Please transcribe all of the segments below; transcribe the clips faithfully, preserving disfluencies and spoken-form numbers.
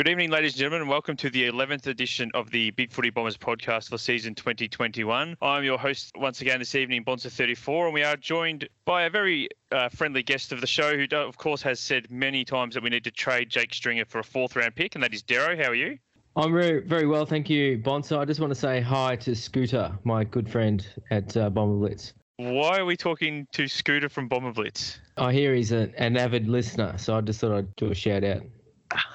Good evening, ladies and gentlemen, and welcome to the eleventh edition of the Big Footy Bombers podcast for season twenty twenty-one. I'm your host once again this evening, Bonsa thirty-four, and we are joined by a very uh, friendly guest of the show who, of course, has said many times that we need to trade Jake Stringer for a fourth-round pick, and that is Dero. How are you? I'm very, very well, thank you, Bonsa. I just want to say hi to Scooter, my good friend at uh, Bomber Blitz. Why are we talking to Scooter from Bomber Blitz? I hear he's an, an avid listener, so I just thought I'd do a shout-out.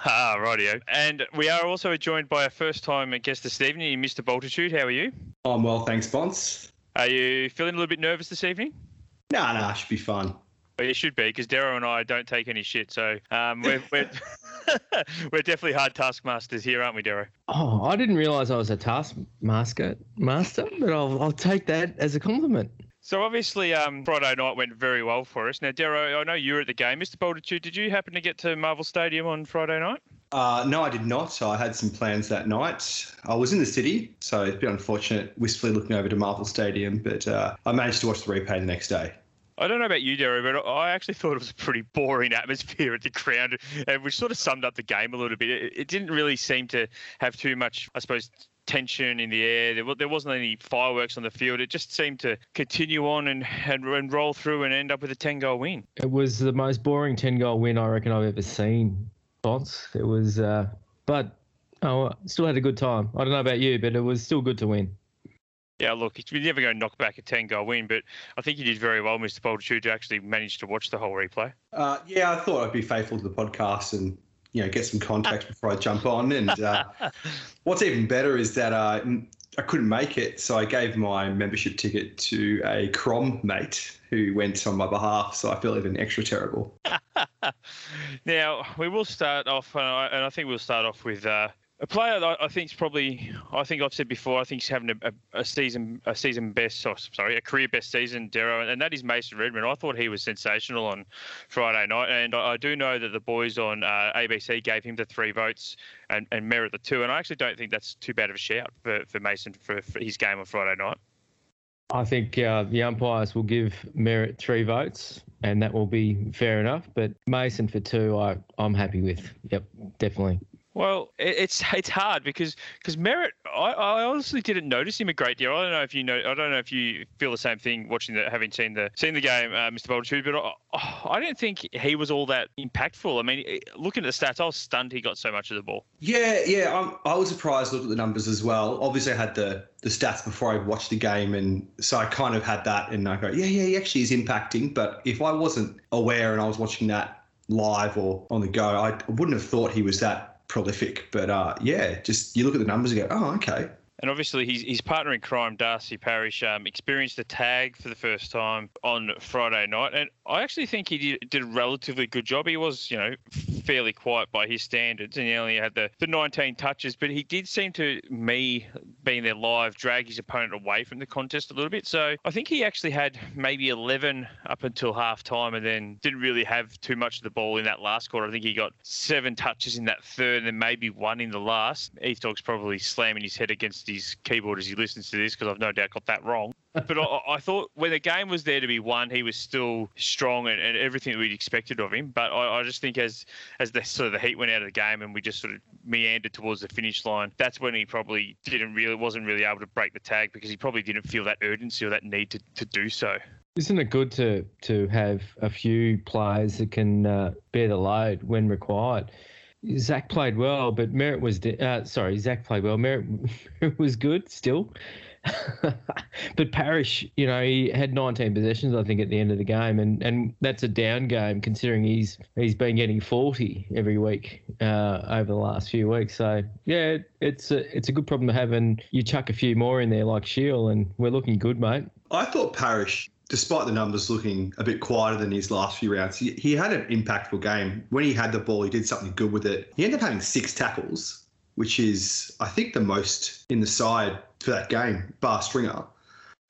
Ah, rightio. And we are also joined by a first-time guest this evening, Mister Bultitude. How are you? I'm well, thanks, Bons. Are you feeling a little bit nervous this evening? No, nah, no, nah, should be fun. Well, you should be, because Dero and I don't take any shit, so um, we're we're, we're definitely hard taskmasters here, aren't we, Dero? Oh, I didn't realise I was a taskmaster, master, but I'll I'll take that as a compliment. So obviously um, Friday night went very well for us. Now, Dero, I know you were at the game. Mister Bultitude, did you happen to get to Marvel Stadium on Friday night? Uh, no, I did not. I had some plans that night. I was in the city, so it's a bit unfortunate wistfully looking over to Marvel Stadium, but uh, I managed to watch the replay the next day. I don't know about you, Dero, but I actually thought it was a pretty boring atmosphere at the ground, and which sort of summed up the game a little bit. It, it didn't really seem to have too much, I suppose, tension in the air. There, there wasn't any fireworks on the field. It just seemed to continue on and, and, and roll through and end up with a ten-goal win. It was the most boring ten-goal win I reckon I've ever seen, Bonds. It was, uh, but I oh, still had a good time. I don't know about you, but it was still good to win. Yeah, look, you're never going to knock back a ten-goal win, but I think you did very well, Mister Bultitude, to actually manage to watch the whole replay. Uh, yeah, I thought I'd be faithful to the podcast and, you know, get some context before I jump on. And uh, what's even better is that uh, I couldn't make it, so I gave my membership ticket to a crom mate who went on my behalf, so I feel even extra terrible. Now, we will start off, uh, and I think we'll start off with Uh, A player that I think is probably, I think I've said before, I think he's having a, a, a season a season best, oh, sorry, a career best season, Dero, and that is Mason Redmond. I thought he was sensational on Friday night, and I, I do know that the boys on uh, A B C gave him the three votes and, and Merritt the two, and I actually don't think that's too bad of a shout for, for Mason for, for his game on Friday night. I think uh, the umpires will give Merritt three votes, and that will be fair enough, but Mason for two, I, I'm happy with. Yep, definitely. Well, it's it's hard because because Merritt, I, I honestly didn't notice him a great deal. I don't know if you know, I don't know if you feel the same thing watching the, having seen the seen the game, uh, Mister Bultitude. But I, I didn't think he was all that impactful. I mean, looking at the stats, I was stunned he got so much of the ball. Yeah, yeah, I'm, I was surprised. Looked at the numbers as well. Obviously, I had the the stats before I watched the game, and so I kind of had that, and I go, yeah, yeah, he actually is impacting. But if I wasn't aware and I was watching that live or on the go, I wouldn't have thought he was that prolific, but uh, yeah, just you look at the numbers and go, oh, okay. And obviously, his his partner in crime, Darcy Parrish, um, experienced a tag for the first time on Friday night, and I actually think he did, did a relatively good job. He was, you know, fairly quiet by his standards, and he only had the, the nineteen touches, but he did seem to me, being there live, drag his opponent away from the contest a little bit. So I think he actually had maybe eleven up until half time, and then didn't really have too much of the ball in that last quarter. I think he got seven touches in that third, and then maybe one in the last. Heath Dog's probably slamming his head against his keyboard as he listens to this, because I've no doubt got that wrong. But I, I thought when the game was there to be won, he was still strong and, and everything that we'd expected of him. But I, I just think as as the sort of the heat went out of the game and we just sort of meandered towards the finish line, that's when he probably didn't really wasn't really able to break the tag, because he probably didn't feel that urgency or that need to, to do so. Isn't it good to to have a few players that can uh, bear the load when required? Zach played well, but Merritt was de- uh, sorry. Zach played well. Merritt was good still, but Parrish, you know, he had nineteen possessions, I think, at the end of the game, and, and that's a down game considering he's he's been getting forty every week uh, over the last few weeks. So yeah, it's a it's a good problem to have, and you chuck a few more in there like Shield, and we're looking good, mate. I thought Parrish, despite the numbers looking a bit quieter than his last few rounds, he, he had an impactful game. When he had the ball, he did something good with it. He ended up having six tackles, which is, I think, the most in the side for that game, bar Stringer.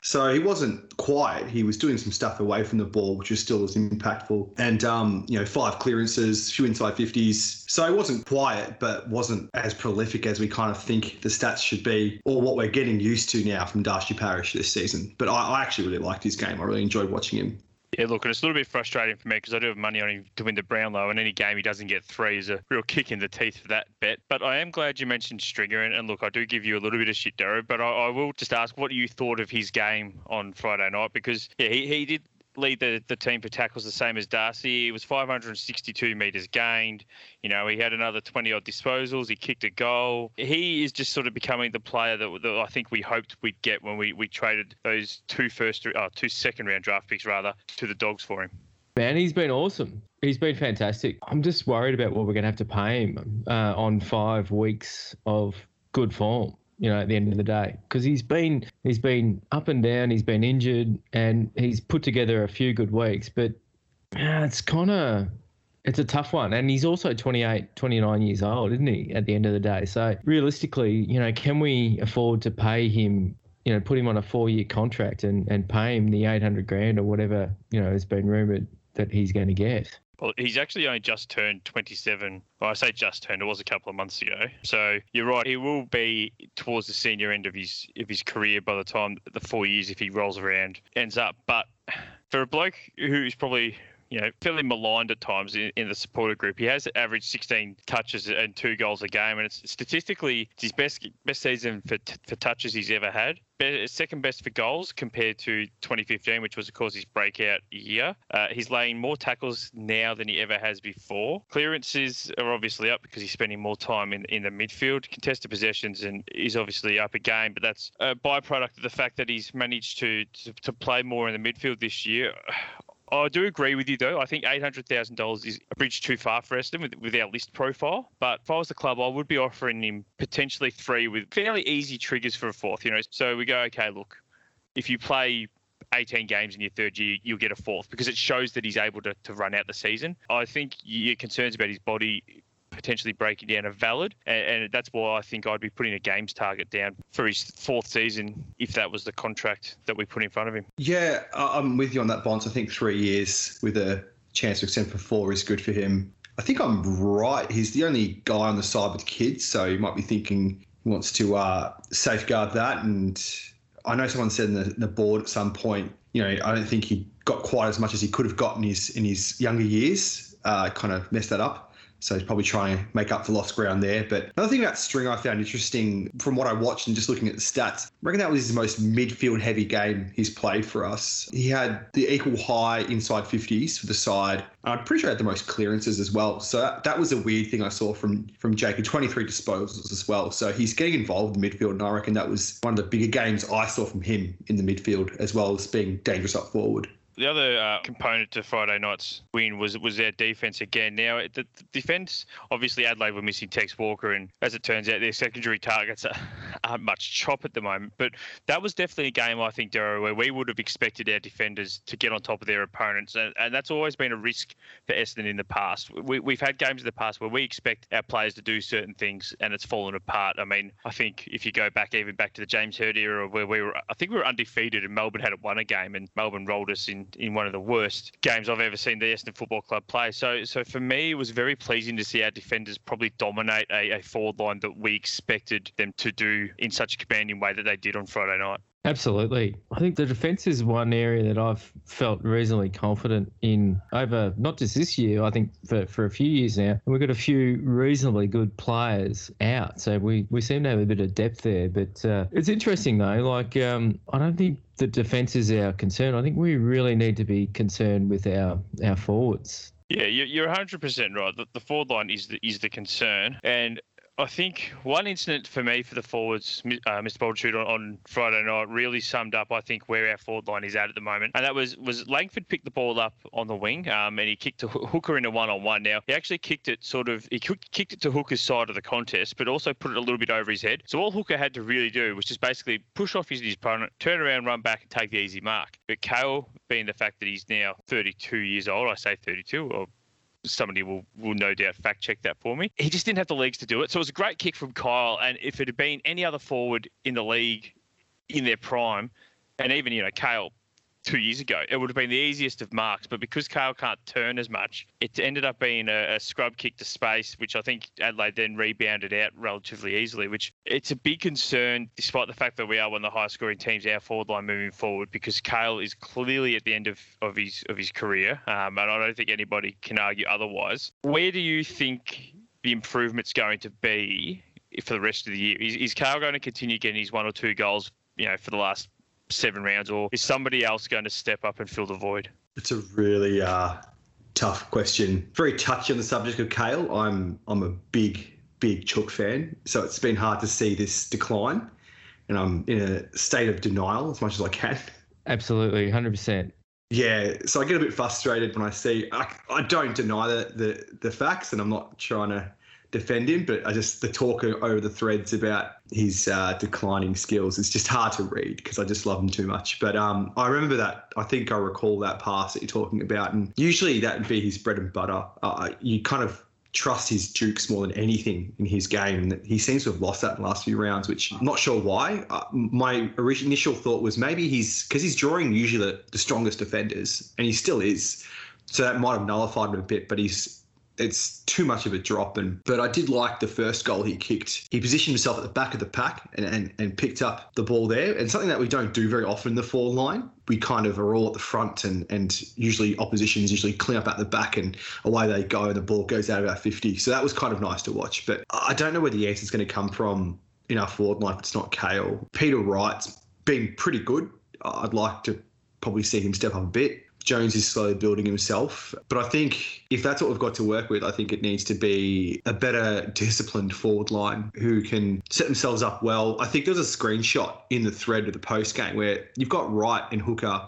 So he wasn't quiet. He was doing some stuff away from the ball, which was still as impactful. And, um, you know, five clearances, few inside fifties. So he wasn't quiet, but wasn't as prolific as we kind of think the stats should be, or what we're getting used to now from Darcy Parrish this season. But I, I actually really liked his game. I really enjoyed watching him. Yeah, look, it's a little bit frustrating for me because I do have money on him to win the Brownlow, and any game he doesn't get three is a real kick in the teeth for that bet. But I am glad you mentioned Stringer, and, and look, I do give you a little bit of shit, Dero, but I, I will just ask what you thought of his game on Friday night, because yeah, he, he did lead the, the team for tackles the same as Darcy. It was five hundred sixty-two metres gained. You know, he had another twenty-odd disposals. He kicked a goal. He is just sort of becoming the player that, that I think we hoped we'd get when we, we traded those two first, oh, two second-round draft picks, rather, to the Dogs for him. Man, he's been awesome. He's been fantastic. I'm just worried about what we're going to have to pay him uh, on five weeks of good form, you know, at the end of the day, because he's been he's been up and down, he's been injured, and he's put together a few good weeks, but uh, it's kind of it's a tough one. And he's also twenty-eight, twenty-nine years old, isn't he, at the end of the day? So realistically, you know, can we afford to pay him, you know, put him on a four-year contract and, and pay him the eight hundred grand or whatever, you know, has been rumoured that he's going to get? Well, he's actually only just turned twenty-seven. Well, I say just turned, it was a couple of months ago. So you're right, he will be towards the senior end of his of his career by the time the four years, if he rolls around, ends up. But for a bloke who's probably, you know, fairly maligned at times in, in the supporter group, he has averaged sixteen touches and two goals a game, and it's statistically it's his best best season for t- for touches he's ever had. Be- second best for goals compared to twenty fifteen, which was of course his breakout year. Uh, he's laying more tackles now than he ever has before. Clearances are obviously up because he's spending more time in in the midfield. Contested possessions and is obviously up again, but that's a byproduct of the fact that he's managed to to, to play more in the midfield this year. I do agree with you, though. I think eight hundred thousand dollars is a bridge too far for Essendon with, with our list profile. But if I was the club, I would be offering him potentially three with fairly easy triggers for a fourth. You know, so we go, okay, look, if you play eighteen games in your third year, you'll get a fourth, because it shows that he's able to, to run out the season. I think your concerns about his body potentially breaking down are valid, and, and that's why I think I'd be putting a games target down for his fourth season if that was the contract that we put in front of him. Yeah, I'm with you on that, Bonds. I think three years with a chance to extend for four is good for him. I think I'm right. He's the only guy on the side with kids, so you might be thinking he wants to uh, safeguard that. And I know someone said in the, the board at some point, you know, I don't think he got quite as much as he could have gotten his, in his younger years. Uh, kind of messed that up. So he's probably trying to make up for lost ground there. But another thing about Stringer I found interesting from what I watched and just looking at the stats, I reckon that was his most midfield-heavy game he's played for us. He had the equal high inside fifties for the side. I'm pretty sure he had the most clearances as well. So that, that was a weird thing I saw from, from Jake, and twenty-three disposals as well. So he's getting involved in the midfield, and I reckon that was one of the bigger games I saw from him in the midfield, as well as being dangerous up forward. The other uh, component to Friday night's win was was their defence again. Now, the, the defence, obviously Adelaide were missing Tex Walker, and as it turns out, their secondary targets are, aren't much chop at the moment. But that was definitely a game, I think, Dero, where we would have expected our defenders to get on top of their opponents, and, and that's always been a risk for Essendon in the past. We, we've had games in the past where we expect our players to do certain things, and it's fallen apart. I mean, I think if you go back, even back to the James Hird era, where we were, I think we were undefeated, and Melbourne hadn't won a game, and Melbourne rolled us in in one of the worst games I've ever seen the Essendon Football Club play. So so for me, it was very pleasing to see our defenders probably dominate a, a forward line that we expected them to do in such a commanding way that they did on Friday night. Absolutely. I think the defence is one area that I've felt reasonably confident in over not just this year, I think for, for a few years now. We've got a few reasonably good players out, so we, we seem to have a bit of depth there. But uh, it's interesting, though. Like, um, I don't think the defence is our concern. I think we really need to be concerned with our, our forwards. Yeah, you're one hundred percent right. The, the forward line is the, is the concern. And I think one incident for me for the forwards, uh, Mister Bultitude, on, on Friday night really summed up, I think, where our forward line is at at the moment. And that was, was Langford picked the ball up on the wing, um, and he kicked to Hooker in a one-on-one. Now, he actually kicked it sort of, he kicked it to Hooker's side of the contest, but also put it a little bit over his head. So all Hooker had to really do was just basically push off his, his opponent, turn around, run back, and take the easy mark. But Cale, being the fact that he's now thirty-two years old, I say thirty-two, or somebody will, will no doubt fact check that for me. He just didn't have the legs to do it. So it was a great kick from Kyle. And if it had been any other forward in the league in their prime, and even, you know, Cale two years ago. It would have been the easiest of marks, but because Cale can't turn as much, it ended up being a, a scrub kick to space, which I think Adelaide then rebounded out relatively easily, which it's a big concern, despite the fact that we are one of the highest scoring teams, our forward line moving forward, because Cale is clearly at the end of, of his of his career, um, and I don't think anybody can argue otherwise. Where do you think the improvement's going to be for the rest of the year? Is, is Cale going to continue getting his one or two goals, you know, for the last seven rounds, or is somebody else going to step up and fill the void? It's a really uh, tough question. Very touchy on the subject of Cale. I'm I'm a big, big Chook fan, so it's been hard to see this decline, and I'm in a state of denial as much as I can. Absolutely, one hundred percent. Yeah, so I get a bit frustrated when I see... I, I don't deny the, the, the facts, and I'm not trying to defend him, but I just the talk over the threads about his uh, declining skills, it's just hard to read because I just love him too much. But um, I remember that. I think I recall that pass that you're talking about, and usually that would be his bread and butter. Uh, you kind of trust his jukes more than anything in his game, and he seems to have lost that in the last few rounds, which I'm not sure why. Uh, my initial thought was maybe he's because he's drawing usually the, the strongest defenders, and he still is, so that might have nullified him a bit. But he's it's too much of a drop. And but I did like the first goal he kicked. He positioned himself at the back of the pack and, and, and picked up the ball there. And something that we don't do very often in the forward line. We kind of are all at the front and, and usually oppositions usually clean up at the back and away they go and the ball goes out of our fifty. So that was kind of nice to watch. But I don't know where the answer is going to come from in our forward line if it's not Cale. Peter Wright's been pretty good. I'd like to probably see him step up a bit. Jones is slowly building himself. But I think if that's what we've got to work with, I think it needs to be a better disciplined forward line who can set themselves up well. I think there's a screenshot in the thread of the post game where you've got Wright and Hooker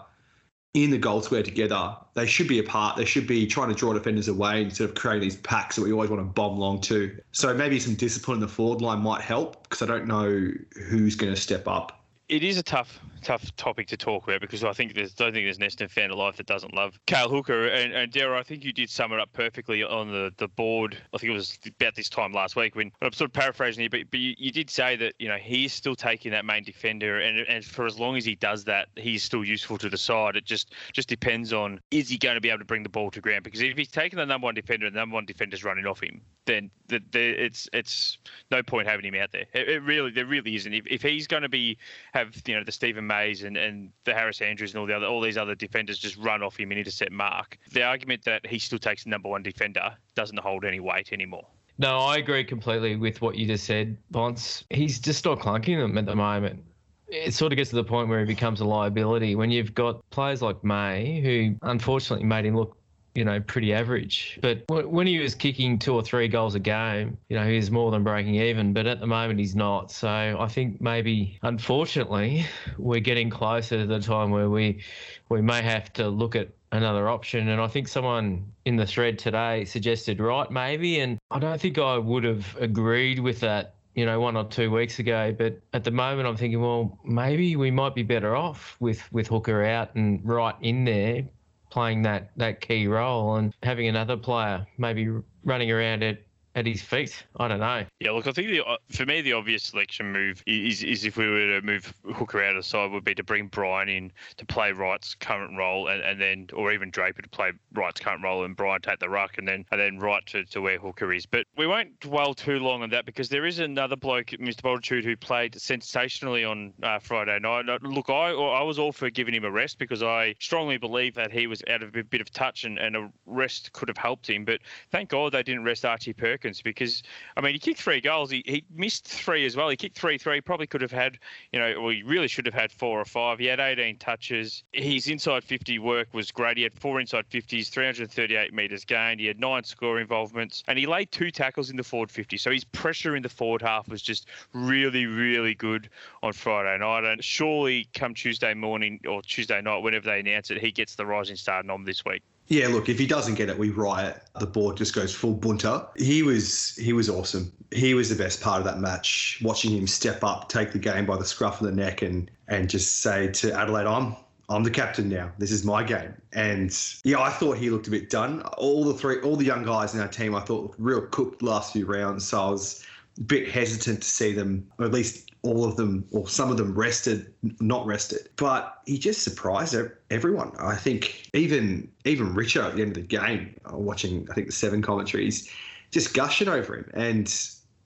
in the goal square together. They should be apart. They should be trying to draw defenders away instead of creating these packs that we always want to bomb long to. So maybe some discipline in the forward line might help, because I don't know who's going to step up. It is a tough, tough topic to talk about, because I think there's, don't think there's an Essendon fan alive that doesn't love Cale Hooker. And, and Dero, I think you did sum it up perfectly on the, the board. I think it was about this time last week when I'm sort of paraphrasing you, but, but you, you did say that, you know, he's still taking that main defender, and and for as long as he does that, he's still useful to the side. It just just depends on, is he going to be able to bring the ball to ground? Because if he's taking the number one defender and the number one defender's running off him, then the, the, it's it's no point having him out there. It, it really there really isn't. If if he's going to be have, you know, the Stephen Mays and, and the Harris Andrews and all the other all these other defenders just run off him and intercept mark, the argument that he still takes the number one defender doesn't hold any weight anymore. No, I agree completely with what you just said, Bonce. He's just not clunking them at the moment. It sort of gets to the point where he becomes a liability when you've got players like May, who unfortunately made him look, you know, pretty average. But when he was kicking two or three goals a game, you know, he was more than breaking even. But at the moment, he's not. So I think maybe, unfortunately, we're getting closer to the time where we we may have to look at another option. And I think someone in the thread today suggested Wright maybe. And I don't think I would have agreed with that, you know, one or two weeks ago. But at the moment, I'm thinking, well, maybe we might be better off with, with Hooker out and Wright in there, playing that, that key role and having another player maybe running around at, at his feet. I don't know. Yeah, look, I think the, for me, the obvious selection move is, is if we were to move Hooker out of the side, would be to bring Brian in to play Wright's current role, and, and then, or even Draper to play Wright's current role and Brian take the ruck, and then and then Wright to, to where Hooker is. But we won't dwell too long on that, because there is another bloke, Mister Bultitude, who played sensationally on uh, Friday night. Look, I I was all for giving him a rest, because I strongly believe that he was out of a bit of touch, and, and a rest could have helped him. But thank God they didn't rest Archie Perkins, because, I mean, he kicked three goals. He, he missed three as well. He kicked three three. He probably could have had, you know, well, he really should have had four or five. He had eighteen touches. His inside fifty work was great. He had four inside fifties, three hundred thirty-eight metres gained. He had nine score involvements. And he laid two tackles in the forward fifty. So his pressure in the forward half was just really, really good on Friday night. And surely come Tuesday morning or Tuesday night, whenever they announce it, he gets the rising star nom this week. Yeah, look, if he doesn't get it, we riot. The board just goes full bunter. He was he was awesome. He was the best part of that match, watching him step up, take the game by the scruff of the neck, and and just say to Adelaide, I'm I'm the captain now. This is my game. And yeah, I thought he looked a bit done. All the three all the young guys in our team I thought looked real cooked the last few rounds. So I was a bit hesitant to see them, or at least all of them, or some of them rested, not rested. But he just surprised everyone. I think even even Richo at the end of the game, watching, I think, the Seven commentaries, just gushing over him. And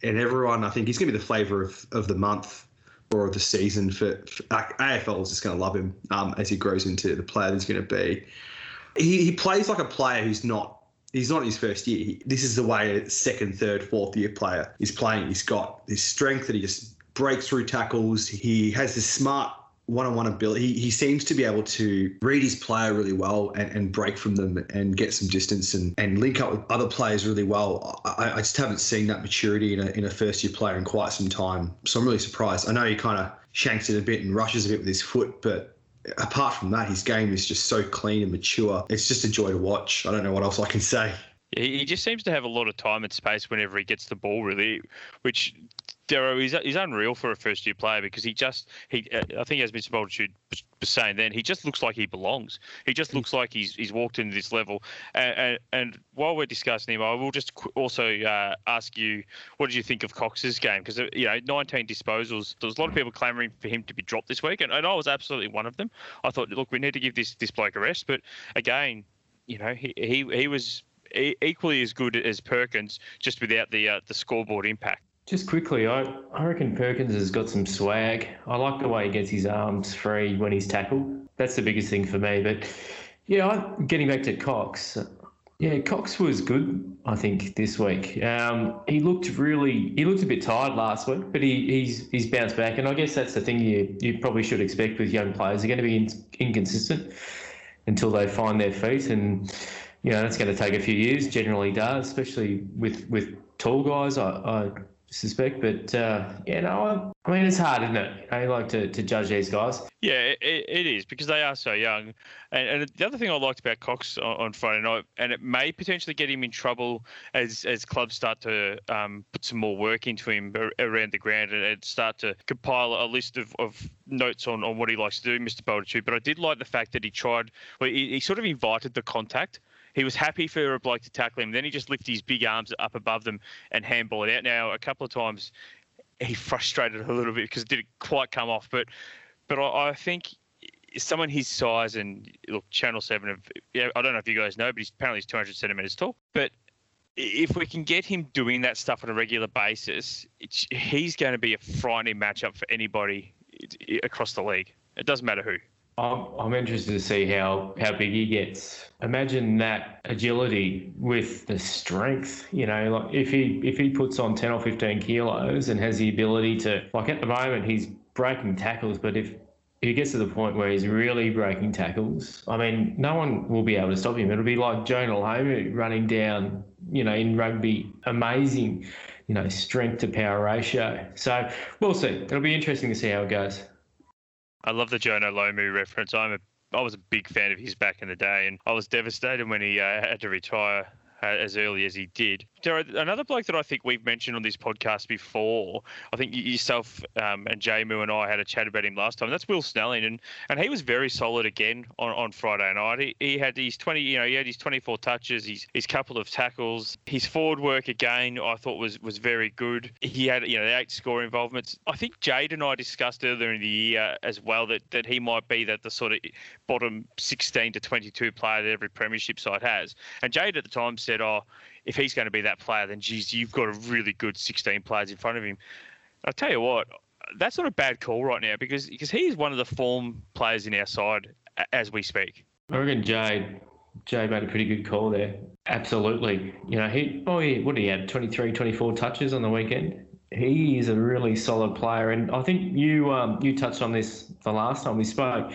and everyone, I think he's going to be the flavour of, of the month or of the season. For, for A F L is just going to love him um, as he grows into the player that he's going to be. He, he plays like a player who's not, he's not in his first year. He, this is the way a second, third, fourth year player is playing. He's got this strength that he just breaks through tackles. He has this smart one-on-one ability. He, he seems to be able to read his player really well and, and break from them and get some distance and, and link up with other players really well. I, I just haven't seen that maturity in a, in a first-year player in quite some time. So I'm really surprised. I know he kind of shanks it a bit and rushes a bit with his foot, but apart from that, his game is just so clean and mature. It's just a joy to watch. I don't know what else I can say. Yeah, he just seems to have a lot of time and space whenever he gets the ball, really, which Dero is he's unreal for a first-year player, because he just he I think, as Mister Bultitude was saying then, he just looks like he belongs. He just looks like he's he's walked into this level. And and, and while we're discussing him, I will just also uh, ask you, what did you think of Cox's game? Because, you know, nineteen disposals. There was a lot of people clamouring for him to be dropped this week, and, and I was absolutely one of them. I thought, look, we need to give this this bloke a rest. But again, you know, he he, he was equally as good as Perkins, just without the uh, the scoreboard impact. Just quickly, I, I reckon Perkins has got some swag. I like the way he gets his arms free when he's tackled. That's the biggest thing for me. But, yeah, I, getting back to Cox, yeah, Cox was good, I think, this week. Um, he looked really – he looked a bit tired last week, but he, he's he's bounced back. And I guess that's the thing you, you probably should expect with young players. They're going to be in, inconsistent until they find their feet. And, you know, that's going to take a few years, generally does, especially with, with tall guys. I, I – suspect, but uh, yeah, no, I, I mean, it's hard, isn't it? I like to, to judge these guys. Yeah, it, it is, because they are so young. And, and the other thing I liked about Cox on, on Friday night, and it may potentially get him in trouble as as clubs start to um, put some more work into him around the ground and, and start to compile a list of, of notes on, on what he likes to do, Mister Bultitude. But I did like the fact that he tried, well, he, he sort of invited the contact. He was happy for a bloke to tackle him. Then he just lifted his big arms up above them and handball it out. Now, a couple of times he frustrated a little bit because it didn't quite come off. But but I, I think someone his size, and look, Channel seven, have, yeah, I don't know if you guys know, but he's apparently he's two hundred centimetres tall. But if we can get him doing that stuff on a regular basis, it's, he's going to be a frightening matchup for anybody across the league. It doesn't matter who. I'm, I'm interested to see how, how big he gets. Imagine that agility with the strength. You know, like if he if he puts on ten or fifteen kilos and has the ability to, like at the moment he's breaking tackles, but if he gets to the point where he's really breaking tackles, I mean, no one will be able to stop him. It'll be like Jonah Lomu running down, you know, in rugby, amazing, you know, strength to power ratio. So we'll see. It'll be interesting to see how it goes. I love the Jonah Lomu reference. I'm a, I was a big fan of his back in the day, and I was devastated when he uh, had to retire uh, as early as he did. Dero, another bloke that I think we've mentioned on this podcast before, I think yourself um, and J-Moo and I had a chat about him last time. That's Will Snelling, and, and he was very solid again on, on Friday night. He, he had his twenty, you know, he had his twenty-four touches, his his couple of tackles, his forward work again. I thought was was very good. He had, you know, the eight score involvements. I think Jade and I discussed earlier in the year as well that that he might be that the sort of bottom sixteen to twenty-two player that every premiership side has. And Jade at the time said, "Oh, if he's going to be that player, then, geez, you've got a really good sixteen players in front of him." I'll tell you what, that's not a bad call right now, because because he is one of the form players in our side as we speak. I reckon Jay, Jay made a pretty good call there. Absolutely. You know, he, oh, yeah, what did he have, twenty-three, twenty-four touches on the weekend? He is a really solid player. And I think you um, you touched on this the last time we spoke.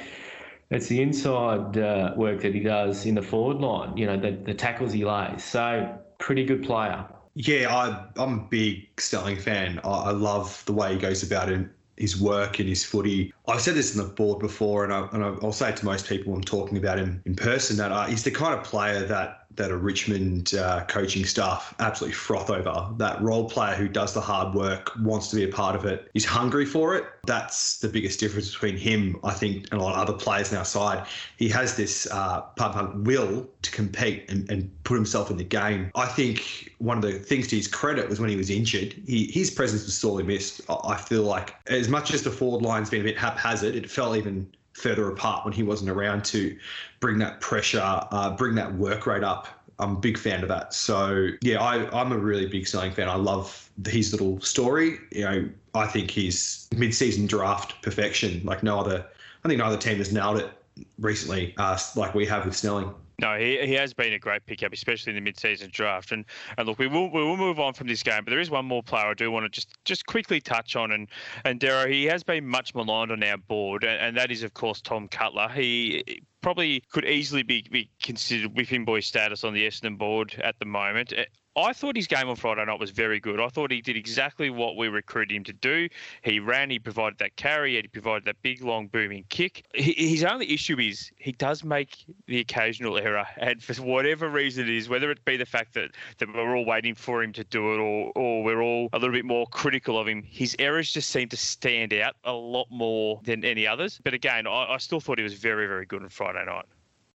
It's the inside uh, work that he does in the forward line, you know, the, the tackles he lays. So, pretty good player. Yeah, I, I'm a big Snelling fan. I, I love the way he goes about it, his work and his footy. I've said this on the board before, and, I, and I'll say it to most people when I'm talking about him in person, that uh, he's the kind of player that that a Richmond uh, coaching staff absolutely froth over. That role player who does the hard work, wants to be a part of it, is hungry for it. That's the biggest difference between him, I think, and a lot of other players in our side. He has this uh, pardon, will to compete and, and put himself in the game. I think one of the things to his credit was when he was injured, he, his presence was sorely missed. I feel like as much as the forward line's been a bit haphazard, it felt even further apart when he wasn't around to bring that pressure, uh, bring that work rate up. I'm a big fan of that. So, yeah, I, I'm a really big Snelling fan. I love his little story. You know, I think his mid-season draft perfection, like no other, I think no other team has nailed it recently uh, like we have with Snelling. No, he he has been a great pickup, especially in the mid-season draft. And and look, we will we will move on from this game, but there is one more player I do want to just, just quickly touch on. And and Dero, he has been much maligned on our board, and, and that is of course Tom Cutler. He probably could easily be, be considered whipping boy status on the Essendon board at the moment. I thought his game on Friday night was very good. I thought he did exactly what we recruited him to do. He ran, he provided that carry, he provided that big, long, booming kick. His only issue is he does make the occasional error, and for whatever reason it is, whether it be the fact that, that we're all waiting for him to do it or, or we're all a little bit more critical of him, his errors just seem to stand out a lot more than any others. But again, I, I still thought he was very, very good on Friday night.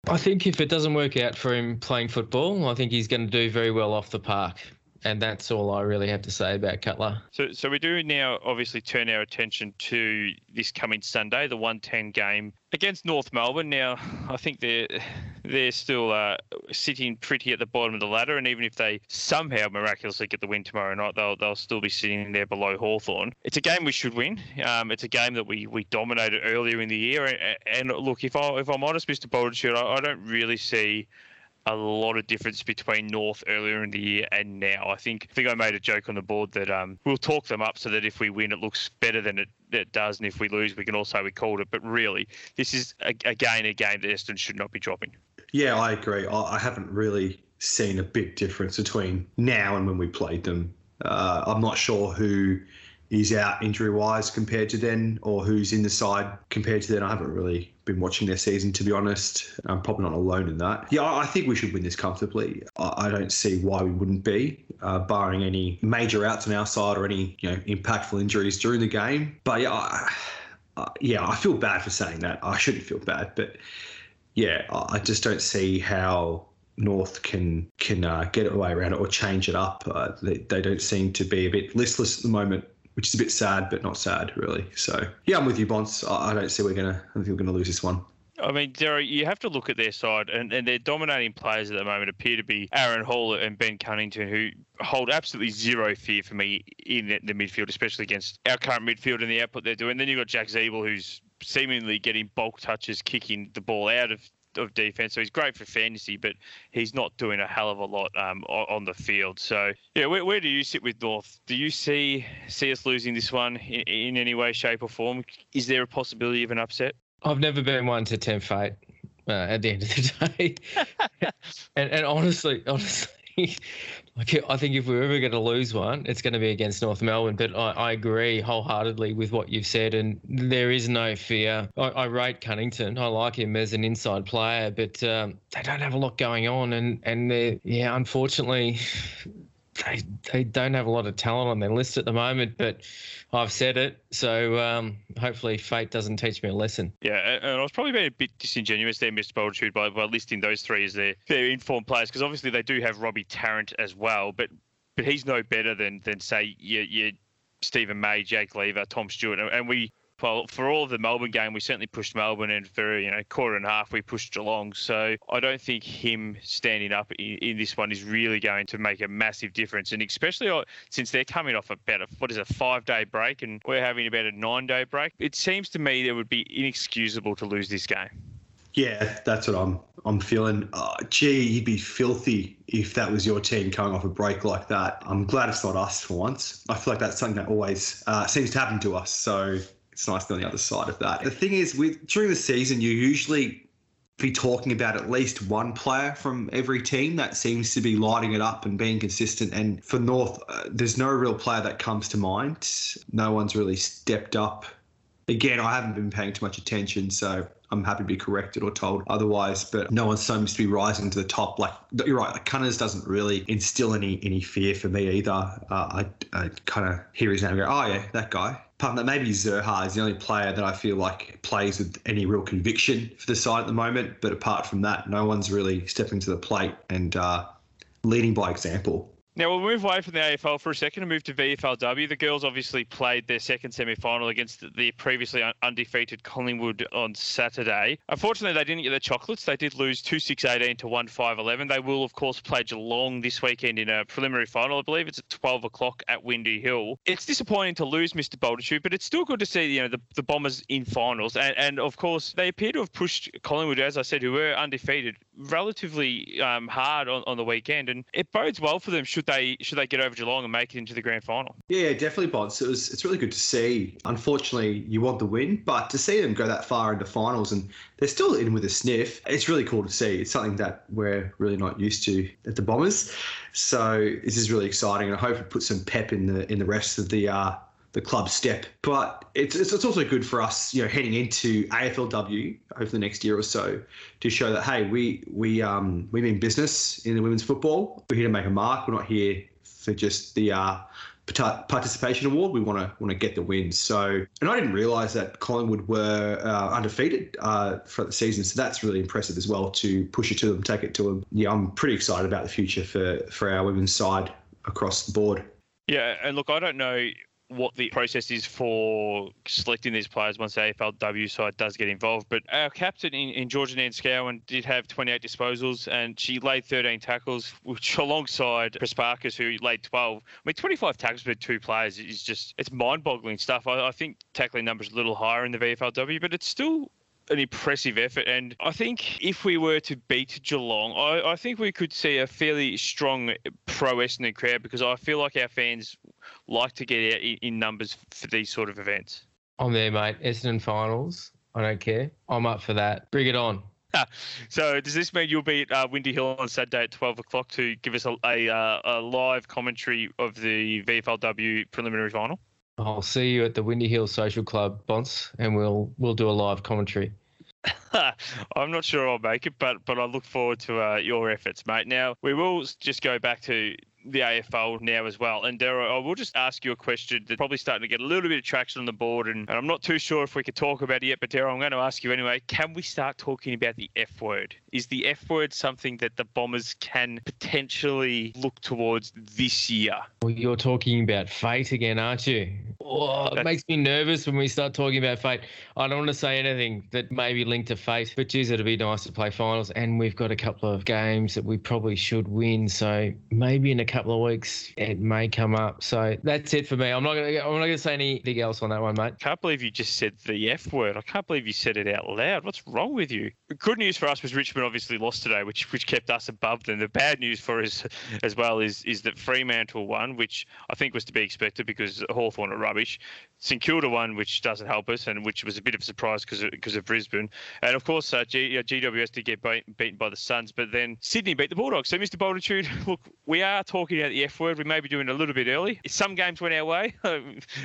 I think if it doesn't work out for him playing football, I think he's going to do very well off the park. And that's all I really have to say about Cutler. So so we do now obviously turn our attention to this coming Sunday, the one ten game against North Melbourne. Now, I think they're, they're still uh, sitting pretty at the bottom of the ladder, and even if they somehow miraculously get the win tomorrow night, they'll they'll still be sitting there below Hawthorn. It's a game we should win. Um, it's a game that we, we dominated earlier in the year. And, and look, if, I, if I'm honest, Mister Bultitude, I, I don't really see a lot of difference between North earlier in the year and now. I think I think I made a joke on the board that um, we'll talk them up so that if we win, it looks better than it, it does. And if we lose, we can all say we called it. But really, this is, a, again, a game that Essendon should not be dropping. Yeah, I agree. I, I haven't really seen a big difference between now and when we played them. Uh, I'm not sure who is out injury-wise compared to then or who's in the side compared to then. I haven't really been watching their season, to be honest. I'm probably not alone in that. Yeah, I think we should win this comfortably. I don't see why we wouldn't be, uh, barring any major outs on our side or any, you know, impactful injuries during the game. But yeah, I, uh, yeah, I feel bad for saying that. I shouldn't feel bad, but yeah, I just don't see how North can can uh, get away around it or change it up. Uh, they, they don't seem to be a bit listless at the moment, which is a bit sad, but not sad, really. So, yeah, I'm with you, Bonds. I don't see we're going to, I don't think we're going to lose this one. I mean, Dero, you have to look at their side, and, and their dominating players at the moment appear to be Aaron Hall and Ben Cunnington, who hold absolutely zero fear for me in the midfield, especially against our current midfield and the output they're doing. Then you've got Jack Zebel, who's seemingly getting bulk touches, kicking the ball out of of defence, so he's great for fantasy, but he's not doing a hell of a lot um, on the field. So, yeah, where, where do you sit with North? Do you see see us losing this one in, in any way, shape or form? Is there a possibility of an upset? I've never been one to tempt fate uh, at the end of the day. and, and honestly, honestly, like, I think if we're ever going to lose one, it's going to be against North Melbourne. But I, I agree wholeheartedly with what you've said, and there is no fear. I, I rate Cunnington. I like him as an inside player, but um, they don't have a lot going on. And, and they're, yeah, unfortunately, they, they don't have a lot of talent on their list at the moment. But I've said it, so um, hopefully fate doesn't teach me a lesson. Yeah, and I was probably being a bit disingenuous there, Mister Bultitude, by, by listing those three as their, their informed players, because obviously they do have Robbie Tarrant as well, but but he's no better than, than say, your, your Stephen May, Jake Lever, Tom Stewart. And we, well, for all of the Melbourne game, we certainly pushed Melbourne, and for, you know, quarter and a half, we pushed Geelong. So I don't think him standing up in, in this one is really going to make a massive difference. And especially since they're coming off about a, what is a five-day break, and we're having about a nine-day break, it seems to me that it would be inexcusable to lose this game. Yeah, that's what I'm I'm feeling. Uh, gee, you'd be filthy if that was your team coming off a break like that. I'm glad it's not us for once. I feel like that's something that always uh, seems to happen to us. So it's nice on the other side of that. The thing is, with during the season, you usually be talking about at least one player from every team that seems to be lighting it up and being consistent. And for North, uh, there's no real player that comes to mind. No one's really stepped up. Again, I haven't been paying too much attention, so I'm happy to be corrected or told otherwise, but no one seems to be rising to the top. Like, you're right, like Cunners doesn't really instill any any fear for me either. Uh, I, I kind of hear his name and go, oh yeah, that guy. Apart from that, maybe Zerha is the only player that I feel like plays with any real conviction for the side at the moment. But apart from that, no one's really stepping to the plate and uh, leading by example. Now, we'll move away from the A F L for a second and move to V F L W. The girls obviously played their second semi-final against the previously undefeated Collingwood on Saturday. Unfortunately, they didn't get the chocolates. They did lose two six eighteen to one five eleven. They will, of course, play Geelong this weekend in a preliminary final. I believe it's at twelve o'clock at Windy Hill. It's disappointing to lose Mister Bultitude, but it's still good to see, you know, the, the Bombers in finals. And, and, of course, they appear to have pushed Collingwood, as I said, who were undefeated, relatively um, hard on, on the weekend. And it bodes well for them, should They, should they get over Geelong and make it into the grand final? Yeah, definitely, Bods. It was, it's really good to see. Unfortunately, you want the win, but to see them go that far into finals and they're still in with a sniff, it's really cool to see. It's something that we're really not used to at the Bombers. So this is really exciting, and I hope it puts some pep in the in the rest of the uh, the club step. But it's, it's it's also good for us, you know, heading into A F L W over the next year or so, to show that, hey, we we um we mean business in the women's football. We're here to make a mark. We're not here for just the uh participation award. We want to want to get the win. So, and I didn't realise that Collingwood were uh, undefeated uh, for the season. So that's really impressive as well, to push it to them, take it to them. Yeah, I'm pretty excited about the future for for our women's side across the board. Yeah, and look, I don't know what the process is for selecting these players once the A F L W side does get involved. But our captain in, in Georgianne Scowen did have twenty-eight disposals, and she laid thirteen tackles, which alongside Prasparkas, who laid twelve. I mean, twenty-five tackles for two players is just, it's mind-boggling stuff. I, I think tackling numbers are a little higher in the V F L W, but it's still an impressive effort. And I think if we were to beat Geelong, I, I think we could see a fairly strong pro-Essendon crowd, because I feel like our fans like to get out in numbers for these sort of events. I'm there, mate. Essendon finals. I don't care. I'm up for that. Bring it on. So does this mean you'll be at uh, Windy Hill on Saturday at twelve o'clock to give us a, a, uh, a live commentary of the V F L W preliminary final? I'll see you at the Windy Hill Social Club, Bonce, and we'll we'll do a live commentary. I'm not sure I'll make it, but but I look forward to uh, your efforts, mate. Now, we will just go back to the A F L now as well. And Dero, I will just ask you a question that's probably starting to get a little bit of traction on the board, and, and I'm not too sure if we could talk about it yet, but Dero, I'm going to ask you anyway. Can we start talking about the F word? Is the F word something that the Bombers can potentially look towards this year? Well, you're talking about fate again, aren't you? Oh, it That's... makes me nervous when we start talking about fate. I don't want to say anything that may be linked to fate, but geez, it'd be nice to play finals, and we've got a couple of games that we probably should win, so maybe in a couple of weeks it may come up. So that's it for me. I'm not gonna I'm not gonna say anything else on that one, mate. Can't believe you just said the F word. I can't believe you said it out loud. What's wrong with you? Good news for us was Richmond obviously lost today, which which kept us above them. The bad news for us as well is is that Fremantle won, which I think was to be expected because Hawthorn are rubbish. St Kilda won, which doesn't help us, and which was a bit of a surprise because of, because of Brisbane. And of course uh, G, uh, G W S did get beat, beaten by the Suns, but then Sydney beat the Bulldogs. So Mister Bultitude, look, we are talking Talking about the F word, we may be doing a little bit early. Some games went our way.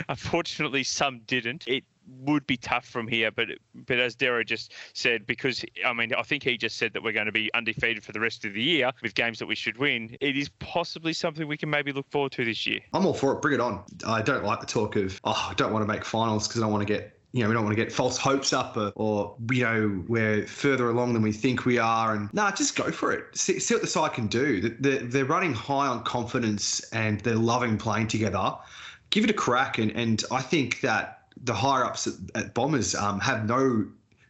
Unfortunately, some didn't. It would be tough from here, but but as Dero just said, because, I mean, I think he just said that we're going to be undefeated for the rest of the year with games that we should win. It is possibly something we can maybe look forward to this year. I'm all for it. Bring it on. I don't like the talk of, oh, I don't want to make finals because I don't want to get, you know, we don't want to get false hopes up or, or, you know, we're further along than we think we are. And nah, just go for it. See, see what the side can do. They're, they're running high on confidence and they're loving playing together. Give it a crack. And, and I think that the higher ups at, at Bombers um, have no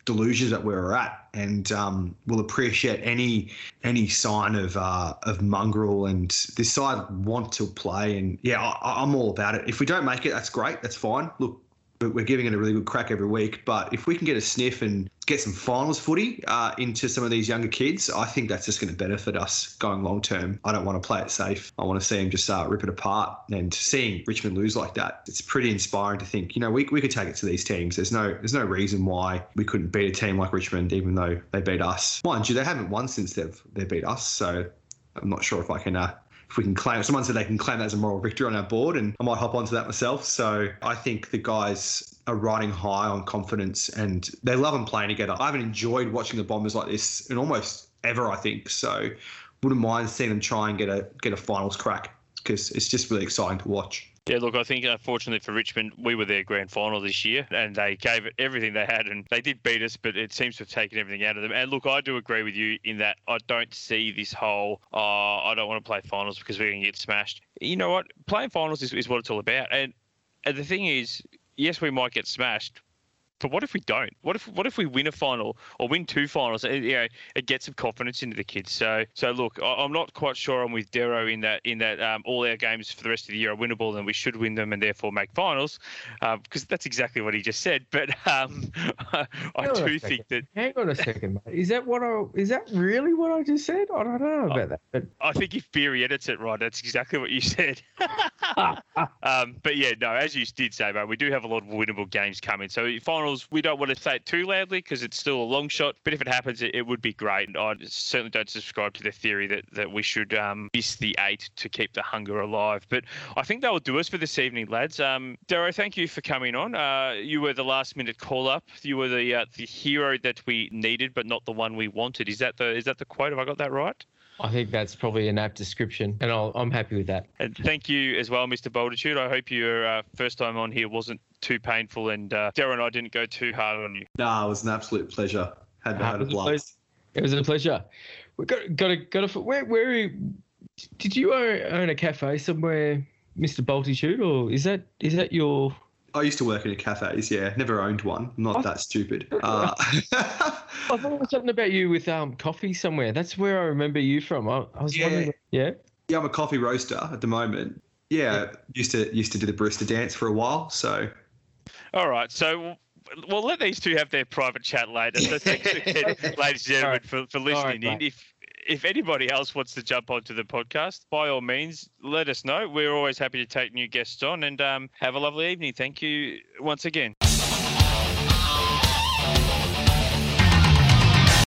delusions that we're at, and um, will appreciate any any sign of uh, of mongrel. And this side want to play. And yeah, I, I'm all about it. If we don't make it, that's great. That's fine. Look, we're giving it a really good crack every week, but if we can get a sniff and get some finals footy uh, into some of these younger kids, I think that's just going to benefit us going long term. I don't want to play it safe. I want to see them just uh, rip it apart, and seeing Richmond lose like that, it's pretty inspiring to think, you know, we we could take it to these teams. There's no there's no reason why we couldn't beat a team like Richmond, even though they beat us. Mind you, they haven't won since they've they beat us, so I'm not sure if I can uh, if we can claim, someone said they can claim that as a moral victory on our board, and I might hop onto that myself. So I think the guys are riding high on confidence and they love them playing together. I haven't enjoyed watching the Bombers like this in almost ever, I think. So wouldn't mind seeing them try and get a get a finals crack, because it's just really exciting to watch. Yeah, look, I think unfortunately for Richmond, we were their grand final this year and they gave it everything they had, and they did beat us, but it seems to have taken everything out of them. And look, I do agree with you in that I don't see this whole, oh, I don't want to play finals because we're going to get smashed. You know what? Playing finals is, is what it's all about. And, and the thing is, yes, we might get smashed, but what if we don't? What if what if we win a final or win two finals? It, you know, it gets some confidence into the kids. So so look, I, I'm not quite sure I'm with Dero in that in that um, all our games for the rest of the year are winnable and we should win them and therefore make finals, because um, that's exactly what he just said. But um, I, I do think that. Hang on a second, mate. Is that what I? Is that really what I just said? I don't know about I, that. But I think if Beery edits it right, that's exactly what you said. um, but yeah, no, as you did say, mate, we do have a lot of winnable games coming. So final. We don't want to say it too loudly because it's still a long shot, but if it happens, it, it would be great. And I certainly don't subscribe to the theory that, that we should um, miss the eight to keep the hunger alive. But I think that will do us for this evening, lads. Um, Dero, thank you for coming on. Uh, you were the last-minute call-up. You were the uh, the hero that we needed, but not the one we wanted. Is that the is that the quote? Have I got that right? I think that's probably an apt description, and I'll, I'm happy with that. And thank you as well, Mister Bultitude. I hope your uh, first time on here wasn't too painful, and uh, Dero and I didn't go too hard on you. No, it was an absolute pleasure. Had no, had a blast. It was a pleasure. We got got a got a. Where where did you own a cafe somewhere, Mister Bultitude, or is that is that your? I used to work at a cafes, yeah. Never owned one. I'm not I, that stupid. Uh, I thought there was something about you with um coffee somewhere. That's where I remember you from. I, I was yeah. wondering. Yeah. Yeah, I'm a coffee roaster at the moment. Yeah, yeah. Used to used to do the barista dance for a while. So. All right. So. We'll let these two have their private chat later. So thanks, again, ladies and gentlemen, right. for, for listening right, in. If if anybody else wants to jump onto the podcast, by all means, let us know. We're always happy to take new guests on, and um, have a lovely evening. Thank you once again.